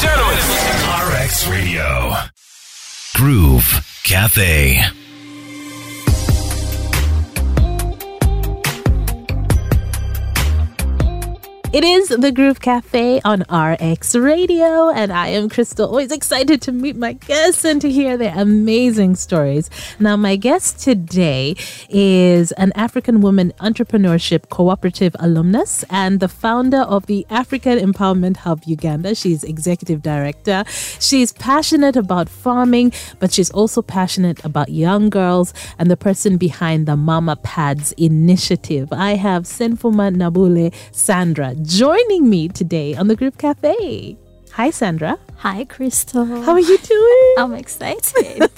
gentlemen, RX Radio Groove Cafe. It is The Groove Cafe on RX Radio, and I am Crystal, always excited to meet my guests and to hear their amazing stories. Now, my guest today is an African woman entrepreneurship cooperative alumnus and the founder of the African Empowerment Hub Uganda. She's executive director. She's passionate about farming, but she's also passionate about young girls and the person behind the Mama Pads initiative. I have Senfuma Nabule Sandra joining me today on the Groove Cafe. Hi, Sandra. Hi, Crystal. How are you doing? I'm excited.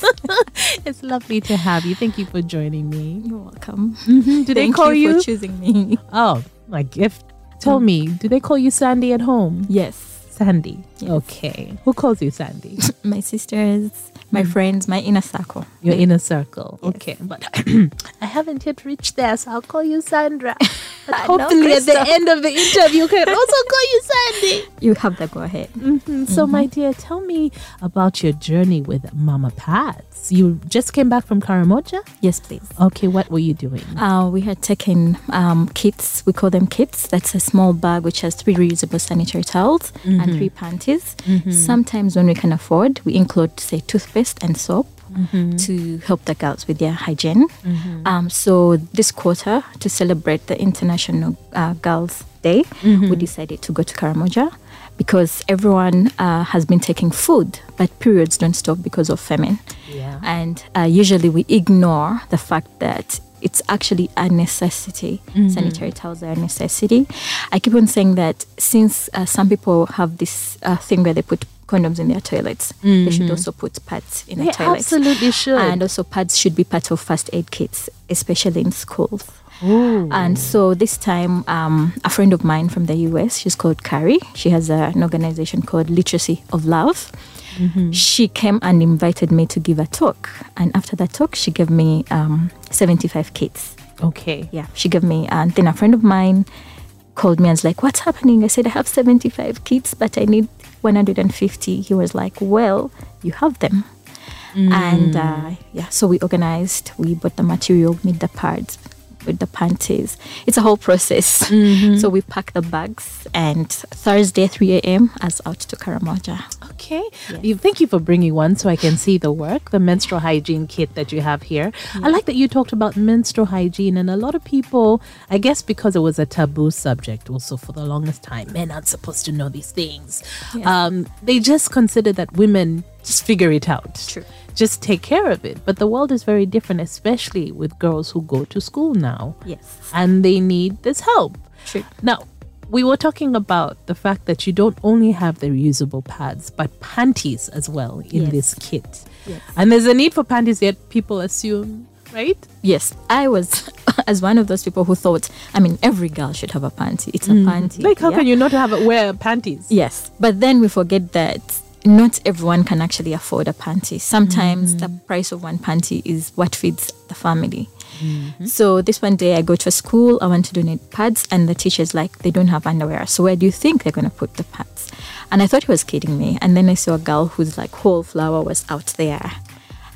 It's lovely to have you. Thank you for joining me. You're welcome. Mm-hmm. Do they call you? Thank you for choosing me. Oh, my gift. Tell me, do they call you Sandy at home? Yes. Sandy. Yes. Okay. Who calls you Sandy? My sisters. My friends, my inner circle. Your inner circle. Yes. Okay. But I haven't yet reached there, so I'll call you Sandra. But hopefully at the end of the interview, you can also call you Sandy. You have the go-ahead. Mm-hmm. So, my dear, tell me about your journey with Mama Pads. You just came back from Karamoja? Yes, please. Okay. What were you doing? We had taken kits. We call them kits. That's a small bag which has 3 reusable sanitary towels and 3 panties. Mm-hmm. Sometimes when we can afford, we include, say, toothpaste and soap to help the girls with their hygiene. So this quarter, to celebrate the International Girls' Day, we decided to go to Karamoja because everyone has been taking food, but periods don't stop because of famine. Yeah. And usually we ignore the fact that it's actually a necessity. Sanitary towels are a necessity. I keep on saying that since some people have this thing where they put condoms in their toilets, they should also put pads in their toilets. Absolutely should. And also pads should be part of first aid kits, especially in schools. Ooh. And so this time, a friend of mine from the US, she's called Carrie. She has an organization called Literacy of Love. She came and invited me to give a talk. And after that talk, she gave me 75 kits. Okay. Yeah, she gave me. And then a friend of mine called me and was like, "What's happening?" I said, "I have 75 kits, but I need 150. He was like, "Well, you have them." And so we organized. We bought the material, made the pads, with the panties. It's a whole process. So we packed the bags, and Thursday 3 a.m. as out to Karamoja. Okay. Yes. Thank you for bringing one so I can see the work, the menstrual hygiene kit that you have here. I like that you talked about menstrual hygiene, and a lot of people, I guess because it was a taboo subject also for the longest time, men aren't supposed to know these things. They just consider that women just figure it out. True. Just take care of it. But the world is very different, especially with girls who go to school now. Yes. And they need this help. True. Now, we were talking about the fact that you don't only have the reusable pads, but panties as well in this kit. Yes. And there's a need for panties, yet people assume, right? Yes. I was, as one of those people who thought, I mean, every girl should have a panty. It's a panty. Like, how can you not have wear panties? Yes. But then we forget that not everyone can actually afford a panty. Sometimes the price of one panty is what feeds the family. So this one day I go to a school, I want to donate pads, and the teacher's like, they don't have underwear. So where do you think they're going to put the pads? And I thought he was kidding me. And then I saw a girl whose like whole flower was out there.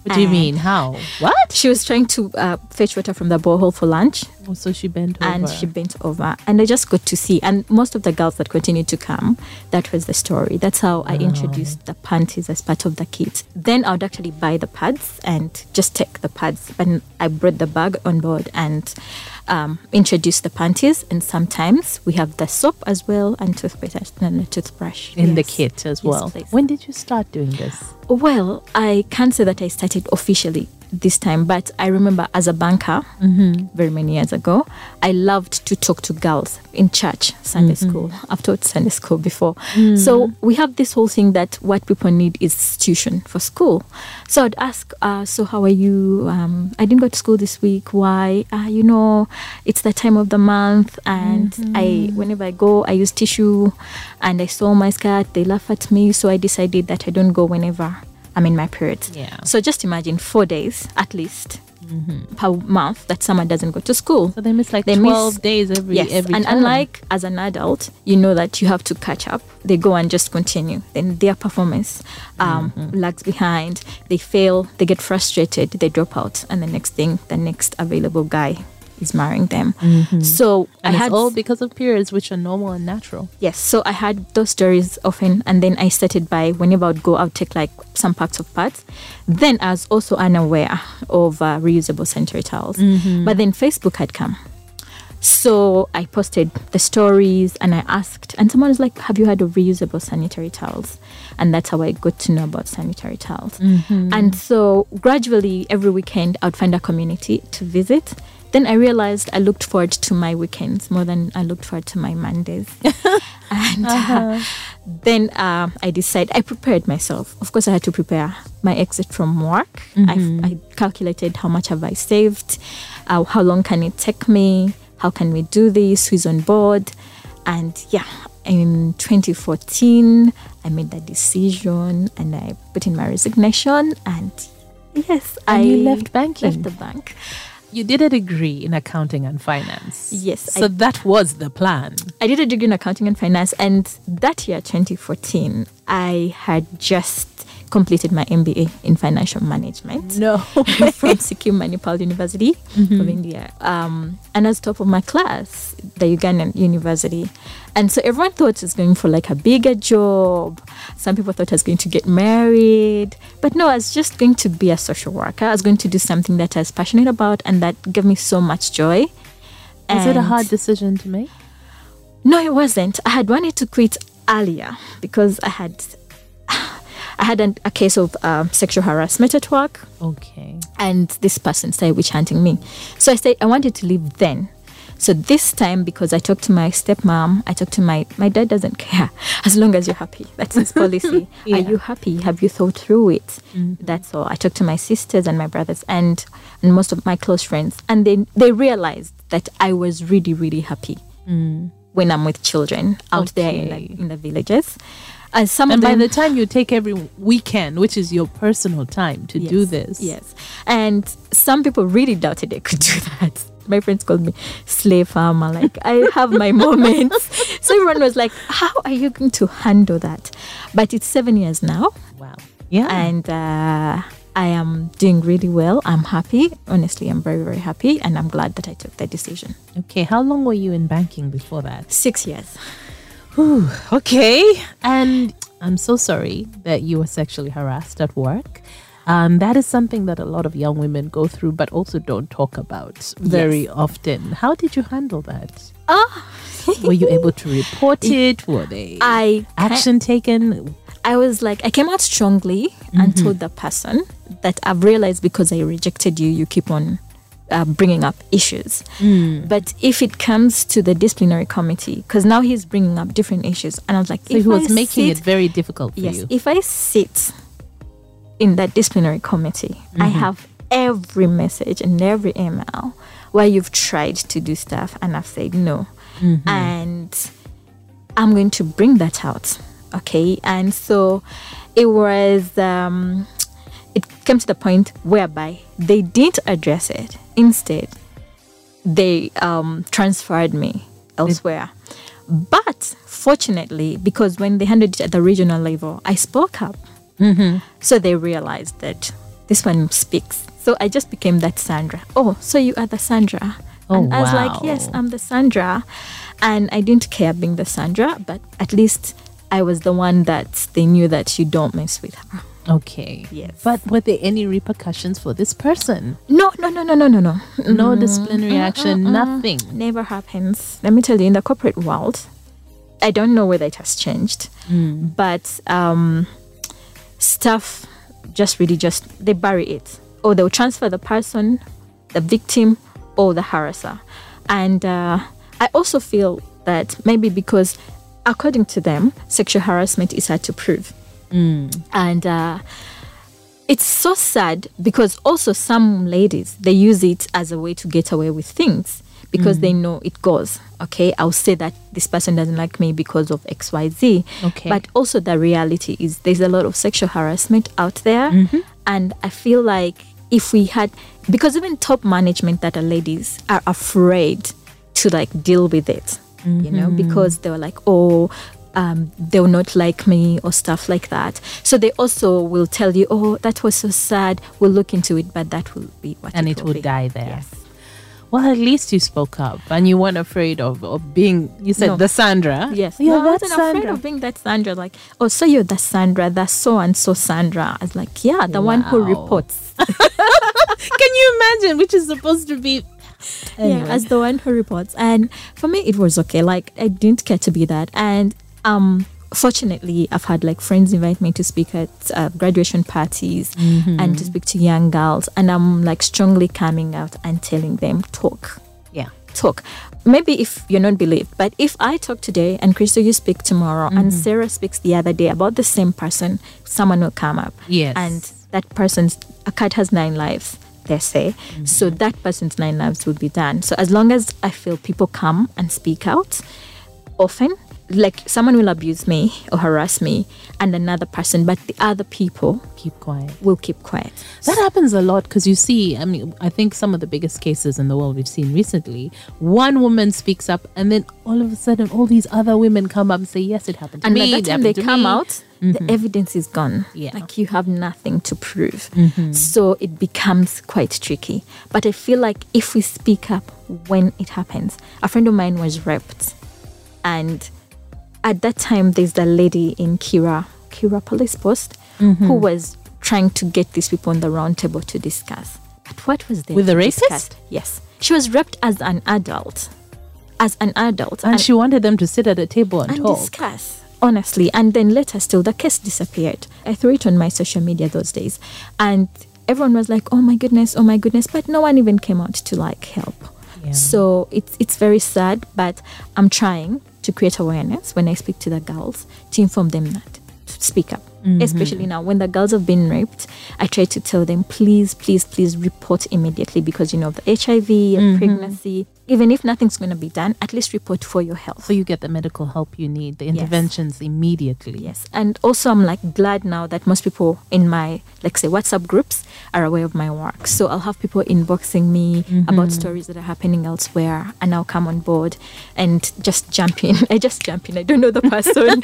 What do you mean? How? What? She was trying to fetch water from the borehole for lunch. Oh, so she bent over. And she bent over. And I just got to see. And most of the girls that continued to come, that was the story. That's how I introduced the panties as part of the kit. Then I would actually buy the pads and just take the pads. And I brought the bag on board and introduced the panties. And sometimes we have the soap as well and toothpaste and a toothbrush. In the kit as well. Yes, when did you start doing this? Well, I can't say that I started officially this time, but I remember as a banker very many years ago, I loved to talk to girls in church, Sunday school. I've taught Sunday school before. So we have this whole thing that what people need is tuition for school. So I'd ask, so how are you? I didn't go to school this week. Why? You know, it's the time of the month, and whenever I go, I use tissue, and I sew my skirt. They laugh at me, so I decided that I don't go whenever I'm in my period. So just imagine 4 days at least per month that someone doesn't go to school. So they miss like 12 days every and term. Unlike as an adult, you know that you have to catch up. They go and just continue. Then their performance lags behind. They fail. They get frustrated. They drop out. And the next thing, the next available guy is marrying them. So and I had all because of periods which are normal and natural. Yes. So I had those stories often, and then I started by whenever I would go, I would take like some packs of pads. Then I was also unaware of reusable sanitary towels. But then Facebook had come. So I posted the stories and I asked, and someone was like, have you heard of reusable sanitary towels? And that's how I got to know about sanitary towels. And so gradually every weekend I would find a community to visit. Then I realized I looked forward to my weekends more than I looked forward to my Mondays. And then I decided, I prepared myself. Of course, I had to prepare my exit from work. I calculated how much have I saved, how long can it take me, how can we do this, who's on board. And yeah, in 2014, I made that decision and I put in my resignation. And yes, you left banking. Left the bank. You did a degree in accounting and finance. Yes. So that was the plan. I did a degree in accounting and finance. And that year, 2014, I had just completed my MBA in financial management. No. From Sikkim Manipal University of India. And I was top of my class, the Ugandan university. And so everyone thought I was going for like a bigger job. Some people thought I was going to get married. But no, I was just going to be a social worker. I was going to do something that I was passionate about and that gave me so much joy. Was it a hard decision to make? No, it wasn't. I had wanted to quit earlier because I had a case of sexual harassment at work. Okay. And this person started witch hunting me. So I said I wanted to leave then. So this time, because I talked to my stepmom, I talked to my dad doesn't care as long as you're happy. That's his policy. Yeah. Are you happy? Have you thought through it? That's all. I talked to my sisters and my brothers and most of my close friends. And they realized that I was really, really happy when I'm with children out there in the villages. And by the time you take every weekend, which is your personal time to do this. Yes. And some people really doubted they could do that. My friends called me slave farmer. Like, I have my moments. So everyone was like, how are you going to handle that? But it's 7 years now. Wow. Yeah. And I am doing really well. I'm happy. Honestly, I'm very, very happy. And I'm glad that I took that decision. Okay. How long were you in banking before that? 6 years. Ooh, okay. And I'm so sorry that you were sexually harassed at work. That is something that a lot of young women go through, but also don't talk about very often. How did you handle that? Were you able to report it? Were they action taken? I was like, I came out strongly and told the person that I've realized because I rejected you, you keep on bringing up issues. But if it comes to the disciplinary committee, because now he's bringing up different issues, and I was like, so he was making it very difficult for you. If I sit in that disciplinary committee, I have every message and every email where you've tried to do stuff and I've said no, and I'm going to bring that out. Okay. And so it was it came to the point whereby they didn't address it. Instead, they transferred me elsewhere. But fortunately, because when they handled it at the regional level, I spoke up. So they realized that this one speaks. So I just became that Sandra. Oh, so you are the Sandra. And I was like, yes, I'm the Sandra. And I didn't care being the Sandra, but at least I was the one that they knew that you don't mess with her. Okay. Yes. But were there any repercussions for this person? No. No disciplinary action, nothing. Never happens. Let me tell you, in the corporate world, I don't know whether it has changed, but staff just they bury it, or they'll transfer the person, the victim, or the harasser. And I also feel that maybe because, according to them, sexual harassment is hard to prove. And it's so sad because also some ladies, they use it as a way to get away with things because they know it goes. Okay, I'll say that this person doesn't like me because of XYZ. Okay. But also the reality is there's a lot of sexual harassment out there. And I feel like if we had, because even top management that are ladies are afraid to like deal with it, mm-hmm. you know, because they were like, oh, they will not like me or stuff like that. So they also will tell you, oh, that was so sad. We'll look into it, but that will be what and it will be. Die there. Yes. Well, at least you spoke up and you weren't afraid of being, you said no. The Sandra. Yes. Yeah, no, I wasn't Sandra. Afraid of being that Sandra. Like, oh, so you're the Sandra, that's so-and-so Sandra. I was like, yeah, the wow. one who reports. Can you imagine? Which is supposed to be... Anyway. Yeah, as the one who reports. And for me, it was okay. Like, I didn't care to be that. And fortunately, I've had like friends invite me to speak at graduation parties mm-hmm. and to speak to young girls, and I'm like strongly coming out and telling them talk. Maybe if you're not believed, but if I talk today and Crystal you speak tomorrow mm-hmm. and Sarah speaks the other day about the same person, someone will come up. Yes. And that person's, a cat has 9 lives, they say. Mm-hmm. So that person's 9 lives will be done. So as long as I feel people come and speak out often, like someone will abuse me or harass me and another person, but the other people will keep quiet. That happens a lot because you see, I mean, I think some of the biggest cases in the world we've seen recently, one woman speaks up and then all of a sudden all these other women come up and say, yes, it happened to me. And by the time they come out, mm-hmm. the evidence is gone. Yeah. Like you have nothing to prove. Mm-hmm. So it becomes quite tricky. But I feel like if we speak up when it happens, a friend of mine was raped, and at that time, there's the lady in Kira Police Post, mm-hmm. who was trying to get these people on the round table to discuss. But what was there? With the racist? Yes. She was raped as an adult. And she wanted them to sit at a table and talk. And discuss, honestly. And then later still, the case disappeared. I threw it on my social media those days. And everyone was like, oh my goodness. But no one even came out to like help. Yeah. So it's very sad, but I'm trying to create awareness when I speak to the girls, to inform them that to speak up, mm-hmm. especially now when the girls have been raped. I try to tell them, please report immediately, because you know the HIV and mm-hmm. pregnancy, even if nothing's going to be done, at least report for your health, so you get the medical help you need, the interventions yes. immediately. Yes. And also I'm like glad now that most people in my, like say, WhatsApp groups are aware of my work, so I'll have people inboxing me mm-hmm. about stories that are happening elsewhere, and I'll come on board and just jump in. I don't know the person.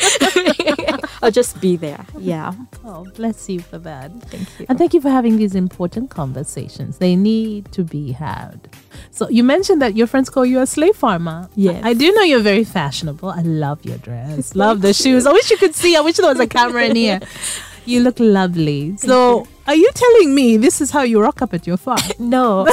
I'll just be there. Yeah. Oh, bless you for that. Thank you. And thank you for having these important conversations. They need to be had. So you mentioned that your friends call you a slave farmer. Yes. I do know you're very fashionable. I love your dress. Love the shoes. I wish you could see. I wish there was a camera in here. You look lovely. So are you telling me this is how you rock up at your farm? No.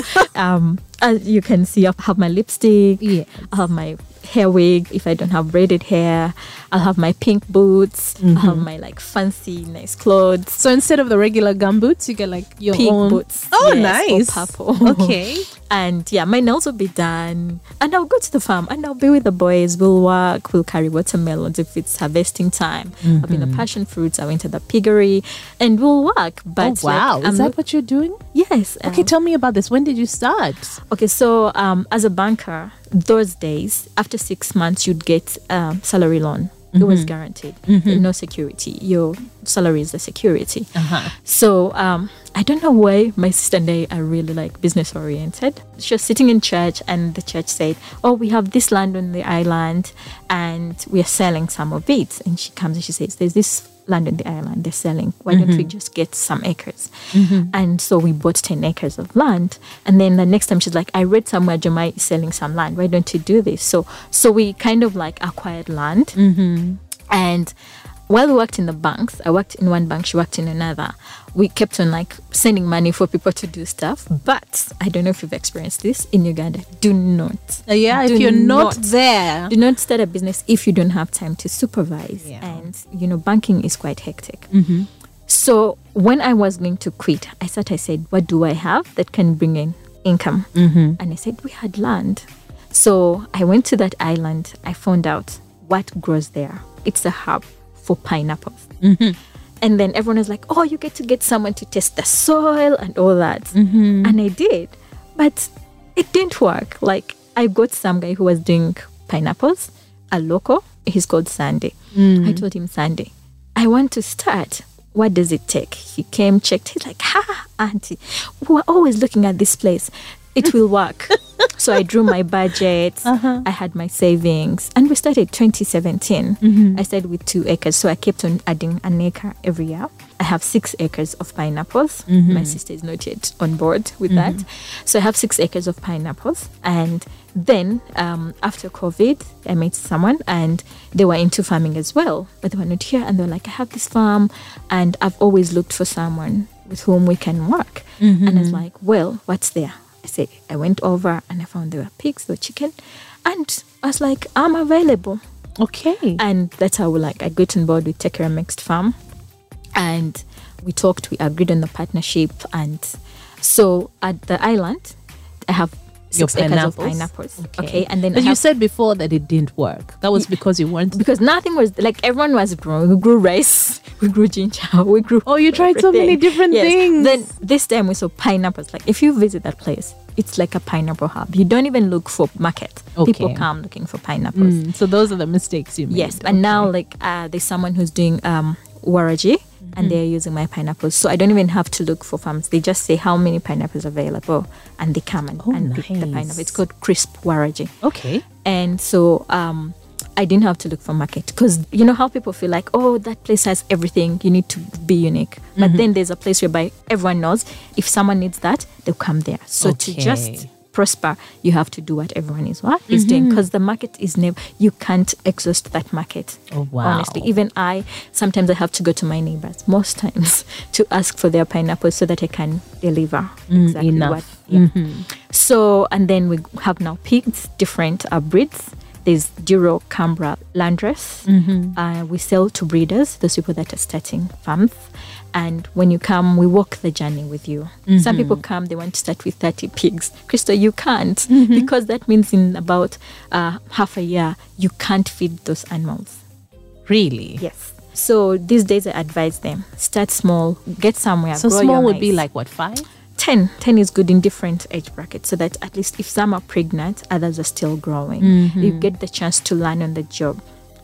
As you can see, I have my lipstick. Yes. I have my hair wig. If I don't have braided hair, I'll have my pink boots. Mm-hmm. I'll have my like fancy nice clothes. So instead of the regular gumboots, you get like your pink own boots. Oh, yes, nice. Purple. Okay. And yeah, my nails will be done, and I'll go to the farm and I'll be with the boys. We'll work. We'll carry watermelons if it's harvesting time. Mm-hmm. I'll be in the passion fruits. I went to the piggery, and we'll work. But oh, wow, like, is that what you're doing? Yes. Okay, tell me about this. When did you start? Okay, so as a banker, those days, after 6 months, you'd get a salary loan. Mm-hmm. It was guaranteed. Mm-hmm. No security. Your salary is the security. Uh-huh. So I don't know why my sister and I are really like business oriented. She was sitting in church and the church said, oh, we have this land on the island and we are selling some of it. And she comes and she says, there's this land on the island, they're selling. Why mm-hmm. don't we just get some acres? Mm-hmm. And so we bought 10 acres of land. And then the next time she's like, I read somewhere Jemai is selling some land. Why don't you do this? So we kind of like acquired land. Mm-hmm. And while we worked in the banks, I worked in one bank, she worked in another. We kept on like sending money for people to do stuff. But I don't know if you've experienced this in Uganda. Do not. If you're not there. Do not start a business if you don't have time to supervise. Yeah. And, you know, banking is quite hectic. Mm-hmm. So when I was going to quit, I said, what do I have that can bring in income? Mm-hmm. And I said, we had land. So I went to that island. I found out what grows there. It's a hub for pineapples. Mm-hmm. And then everyone is like, oh, you get to get someone to test the soil and all that. Mm-hmm. And I did. But it didn't work. Like, I got some guy who was doing pineapples, a local. He's called Sandy. Mm. I told him, Sandy, I want to start. what does it take? He came, checked. He's like, ha, auntie, we're always looking at this place. It will work. So I drew my budget. Uh-huh. I had my savings. And we started 2017. Mm-hmm. I started with 2 acres. So I kept on adding an acre every year. I have 6 acres of pineapples. Mm-hmm. My sister is not yet on board with mm-hmm. that. So I have 6 acres of pineapples. And then after COVID, I met someone and they were into farming as well. But they were not here. And they were like, I have this farm and I've always looked for someone with whom we can work. Mm-hmm. And I was like, well, what's there? I said, I went over and I found there were pigs, there were chicken. And I was like, I'm available. Okay. And that's how I got on board with Tekera Mixed Farm. And we talked, we agreed on the partnership. And so at the island, I have 6 acres of pineapples. Okay. And then but you said before that it didn't work. That was because you weren't. Because nothing was, everyone was growing. We grew rice, we grew ginger, we grew. Oh, you tried everything. So many different things. Then this time we saw pineapples. If you visit that place, it's like a pineapple hub. You don't even look for market. Okay. People come looking for pineapples. So those are the mistakes you made. Yes. Okay. And now, there's someone who's doing Waraji. Mm-hmm. And they're using my pineapples. So I don't even have to look for farms. They just say how many pineapples are available and they come and pick the pineapple. It's called Crisp Waraji. Okay. And so I didn't have to look for market because you know how people feel like, oh, that place has everything. You need to be unique. Mm-hmm. But then there's a place whereby everyone knows if someone needs that, they'll come there. So to just prosper, you have to do what everyone is doing because the market is never, you can't exhaust that market. Oh, wow. Honestly, even sometimes I have to go to my neighbors most times to ask for their pineapples so that I can deliver exactly enough. So, and then we have now pigs, different breeds. There's Duro, Cambra, Landress. We sell to breeders, those people that are starting farms. And when you come, we walk the journey with you. Some people come, they want to start with 30 pigs. Crystal, you can't because that means in about half a year, you can't feed those animals. Really? Yes. So these days I advise them, start small, get somewhere. So grow small your would be like what, 5? 10. 10 is good in different age brackets so that at least if some are pregnant, others are still growing. You get the chance to learn on the job.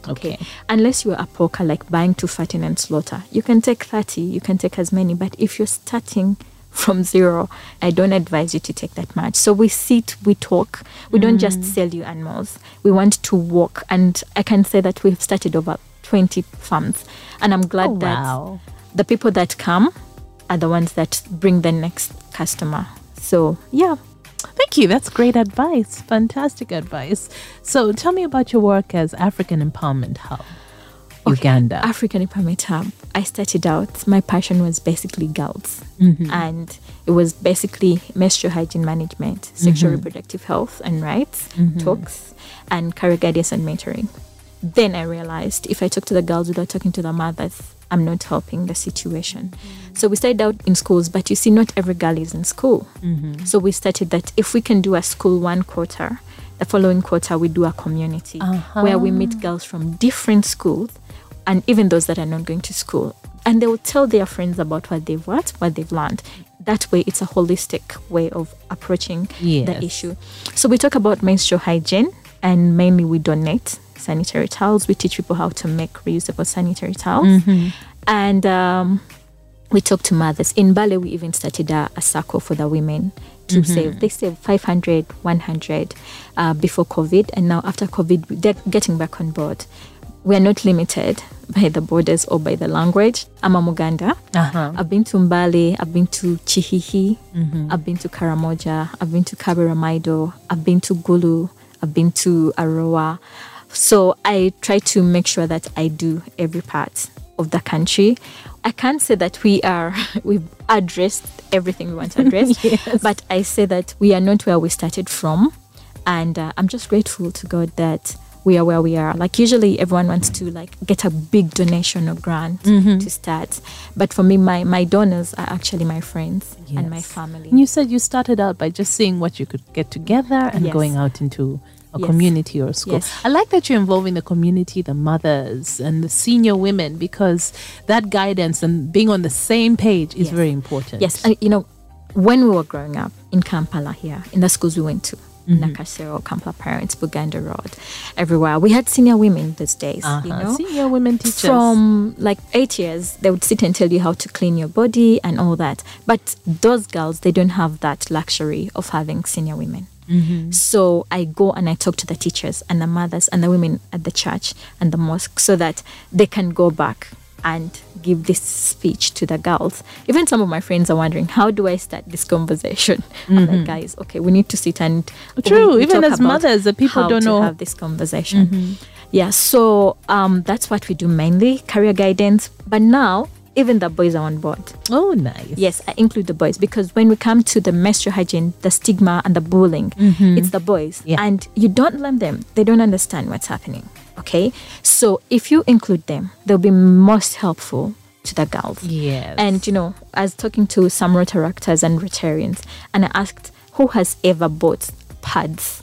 Okay. Unless you're a poker, buying to fatten and slaughter. You can take 30, you can take as many. But if you're starting from 0, I don't advise you to take that much. So we sit, we talk. We don't just sell you animals. We want to walk. And I can say that we've started over 20 farms. And I'm glad that the people that come are the ones that bring the next customer. So, yeah. Thank you. That's great advice. Fantastic advice. So, tell me about your work as African Empowerment Hub Uganda. African Empowerment Hub. I started out, my passion was basically girls. And it was basically menstrual hygiene management, sexual reproductive health and rights, talks, and career guidance and mentoring. Then I realized if I talk to the girls without talking to the mothers, I'm not helping the situation. So we started out in schools, but you see, not every girl is in school. So we started that if we can do a school one quarter, the following quarter we do a community where we meet girls from different schools and even those that are not going to school. And they will tell their friends about what they've watched, what they've learned. That way, it's a holistic way of approaching the issue. So we talk about menstrual hygiene and mainly we donate sanitary towels. We teach people how to make reusable sanitary towels. And we talk to mothers. In Bali, we even started a circle for the women to save. They saved 500, 100 before COVID. And now after COVID, they're getting back on board. We are not limited by the borders or by the language. I'm a Muganda. I've been to Mbale. I've been to Chihihi. I've been to Karamoja. I've been to Kabaramaido. I've been to Gulu. I've been to Arua. So I try to make sure that I do every part of the country. I can't say that we've addressed everything we want to address, but I say that we are not where we started from. And I'm just grateful to God that we are where we are. Usually everyone wants to get a big donation or grant to start. But for me, my donors are actually my friends and my family. And you said you started out by just seeing what you could get together and going out into a community or school. I like that you're involving the community, the mothers and the senior women, because that guidance and being on the same page is very important. And when we were growing up in Kampala here, in the schools we went to, Nakasero, Kampala Parents, Buganda Road, everywhere. We had senior women these days, you know. Senior women teachers. From like 8 years, they would sit and tell you how to clean your body and all that. But those girls, they don't have that luxury of having senior women. Mm-hmm. So I go and I talk to the teachers and the mothers and the women at the church and the mosque so that they can go back and give this speech to the girls. Even some of my friends are wondering, how do I start this conversation? Mm-hmm. I'm like, guys, okay, we need to sit and true. Even as mothers, the people don't know how to have this conversation. Mm-hmm. Yeah, so that's what we do mainly, career guidance. But now, even the boys are on board. Oh, nice. Yes, I include the boys because when we come to the menstrual hygiene, the stigma and the bullying, it's the boys. Yeah. And you don't learn them. They don't understand what's happening. Okay? So if you include them, they'll be most helpful to the girls. Yes. And, you know, I was talking to some Rotaractors and Rotarians, and I asked, who has ever bought pads?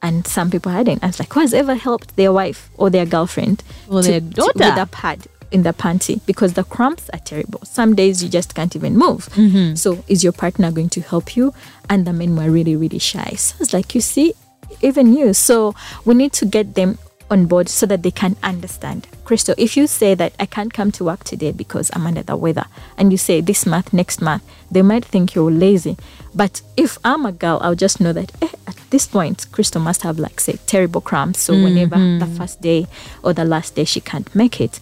And some people hadn't. I was like, who has ever helped their wife or their girlfriend or their daughter with a pad in the panty? Because the cramps are terrible. Some days you just can't even move. Mm-hmm. So is your partner going to help you? And the men were really, really shy. So I was like, you see, even you. So we need to get them on board so that they can understand. Crystal, if you say that I can't come to work today because I'm under the weather, and you say this month, next month, they might think you're lazy. But if I'm a girl, I'll just know that at this point, Crystal must have, like, say, terrible cramps. So whenever the first day or the last day, she can't make it.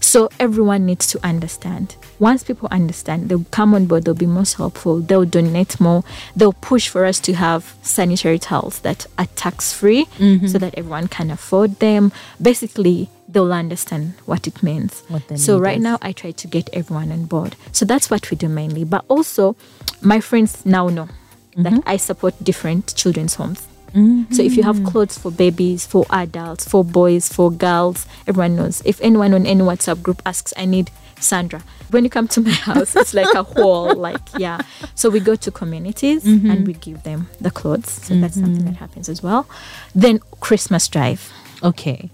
So everyone needs to understand. Once people understand, they'll come on board, they'll be most helpful, they'll donate more, they'll push for us to have sanitary towels that are tax-free so that everyone can afford them. Basically, they'll understand what it means. So right now, I try to get everyone on board. So that's what we do mainly. But also, my friends now know that I support different children's homes. Mm-hmm. So if you have clothes for babies, for adults, for boys, for girls, everyone knows. If anyone on any WhatsApp group asks, I need Sandra, when you come to my house, it's like a haul. Like, yeah. So we go to communities and we give them the clothes. So that's something that happens as well. Then Christmas drive. Okay.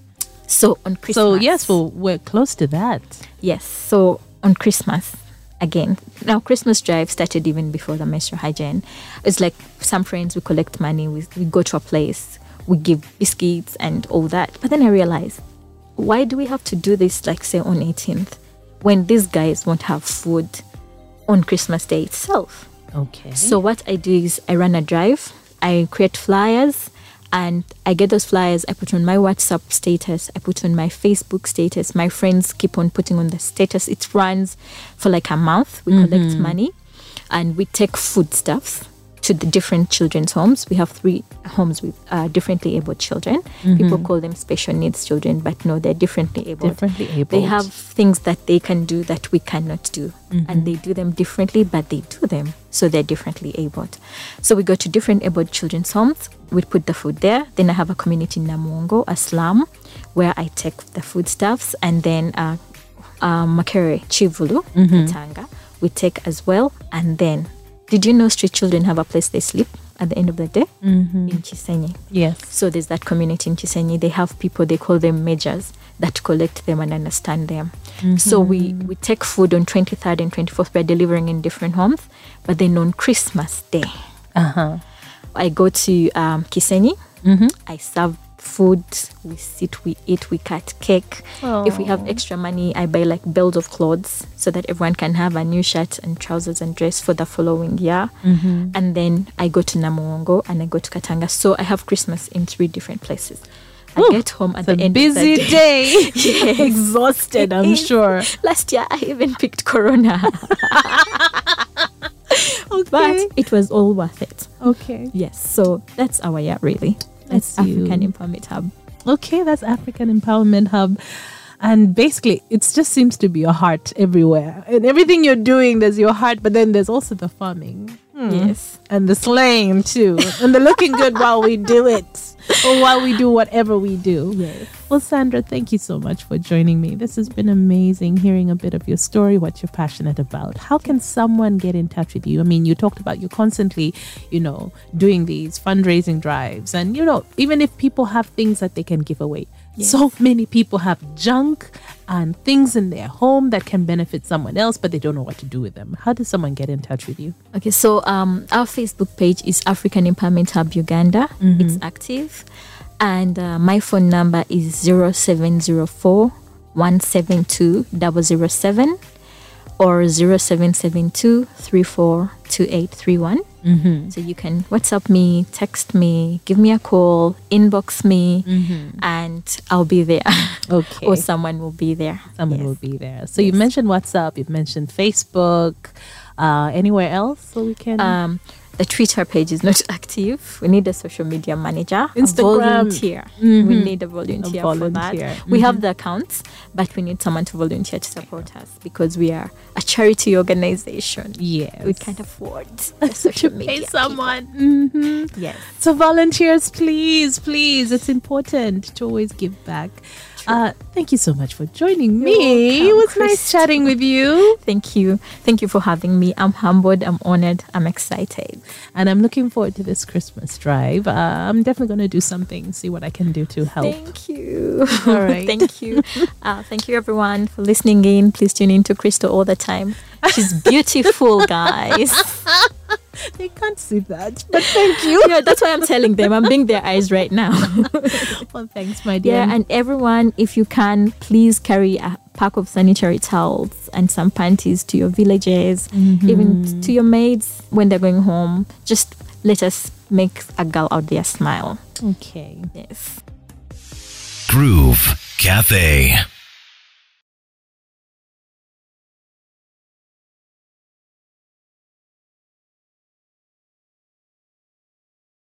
So on Christmas. So yes, well, we're close to that. Yes. So on Christmas. Again, now Christmas drive started even before the menstrual hygiene. It's like some friends, we collect money, we go to a place, we give biscuits and all that. But then I realized, why do we have to do this, like, say, on 18th, when these guys won't have food on Christmas Day itself? Okay. So what I do is I run a drive, I create flyers, and I get those flyers, I put on my WhatsApp status, I put on my Facebook status. My friends keep on putting on the status. It runs for like a month. We collect money and we take foodstuffs to the different children's homes. We have 3 homes with differently abled children. People call them special needs children, but no, they're differently abled. They have things that they can do that we cannot do. And they do them differently, but they do them. So they're differently abled. So we go to different abled children's homes. We put the food there. Then I have a community in Namuongo, a slum, where I take the foodstuffs. And then Makere, Chivulu, Tanga, we take as well. And then, did you know street children have a place they sleep at the end of the day? In Chisenyi. Yes. So there's that community in Chisenyi. They have people, they call them majors, that collect them and understand them. So we take food on 23rd and 24th. We're delivering in different homes. But then on Christmas Day, I go to Kisenyi. I serve food, we sit, we eat, we cut cake. If we have extra money, I buy like belts of clothes so that everyone can have a new shirt and trousers and dress for the following year. And then I go to Namuongo and I go to Katanga. So I have Christmas in 3 different places. I get home at the end of the day. Busy day. Yes. Exhausted, I'm sure. Last year, I even picked Corona. Okay. But it was all worth it. Okay. Yes. So that's our year, really. That's African Empowerment Hub. Okay, that's African Empowerment Hub. And basically, it just seems to be your heart everywhere. And everything you're doing, there's your heart, but then there's also the farming. Yes. And the slaying, too. And the looking good while we do it. Or while we do whatever we do. Yes. Well, Sandra, thank you so much for joining me. This has been amazing, hearing a bit of your story, what you're passionate about. How can someone get in touch with you? I mean, you talked about you're constantly, you know, doing these fundraising drives. And, you know, even if people have things that they can give away, Yes. So many people have junk and things in their home that can benefit someone else, but they don't know what to do with them. How does someone get in touch with you? Okay, so our Facebook page is African Empowerment Hub Uganda. Mm-hmm. It's active. And my phone number is 0704-172-007 or 0772-342831. Mm-hmm. So you can WhatsApp me, text me, give me a call, inbox me, mm-hmm. and I'll be there. Okay. Or someone will be there. Someone yes. will be there. So yes. you mentioned WhatsApp, you've mentioned Facebook, anywhere else so we can... The Twitter page is not active. We need a social media manager. Instagram. A volunteer. Mm-hmm. We need a volunteer for that. Mm-hmm. We have the accounts, but we need someone to volunteer to support us because we are a charity organization. Yes. We can't afford social media. Pay someone. Mm-hmm. Yes. So volunteers, please, please. It's important to always give back. Thank you so much for joining me. Welcome, it was Christine. Nice chatting with you. Thank you. Thank you for having me. I'm humbled. I'm honored. I'm excited. And I'm looking forward to this Christmas drive. I'm definitely going to do something, see what I can do to help. Thank you. All right. Thank you. Thank you, everyone, for listening in. Please tune in to Crystal all the time. She's beautiful, guys. They can't see that, but thank you. Yeah, that's why I'm telling them. I'm being their eyes right now. Well, thanks, my dear. Yeah, and everyone, if you can, please carry a pack of sanitary towels and some panties to your villages, mm-hmm. even to your maids when they're going home. Just let us make a girl out there smile. Okay. Yes. Groove Cafe.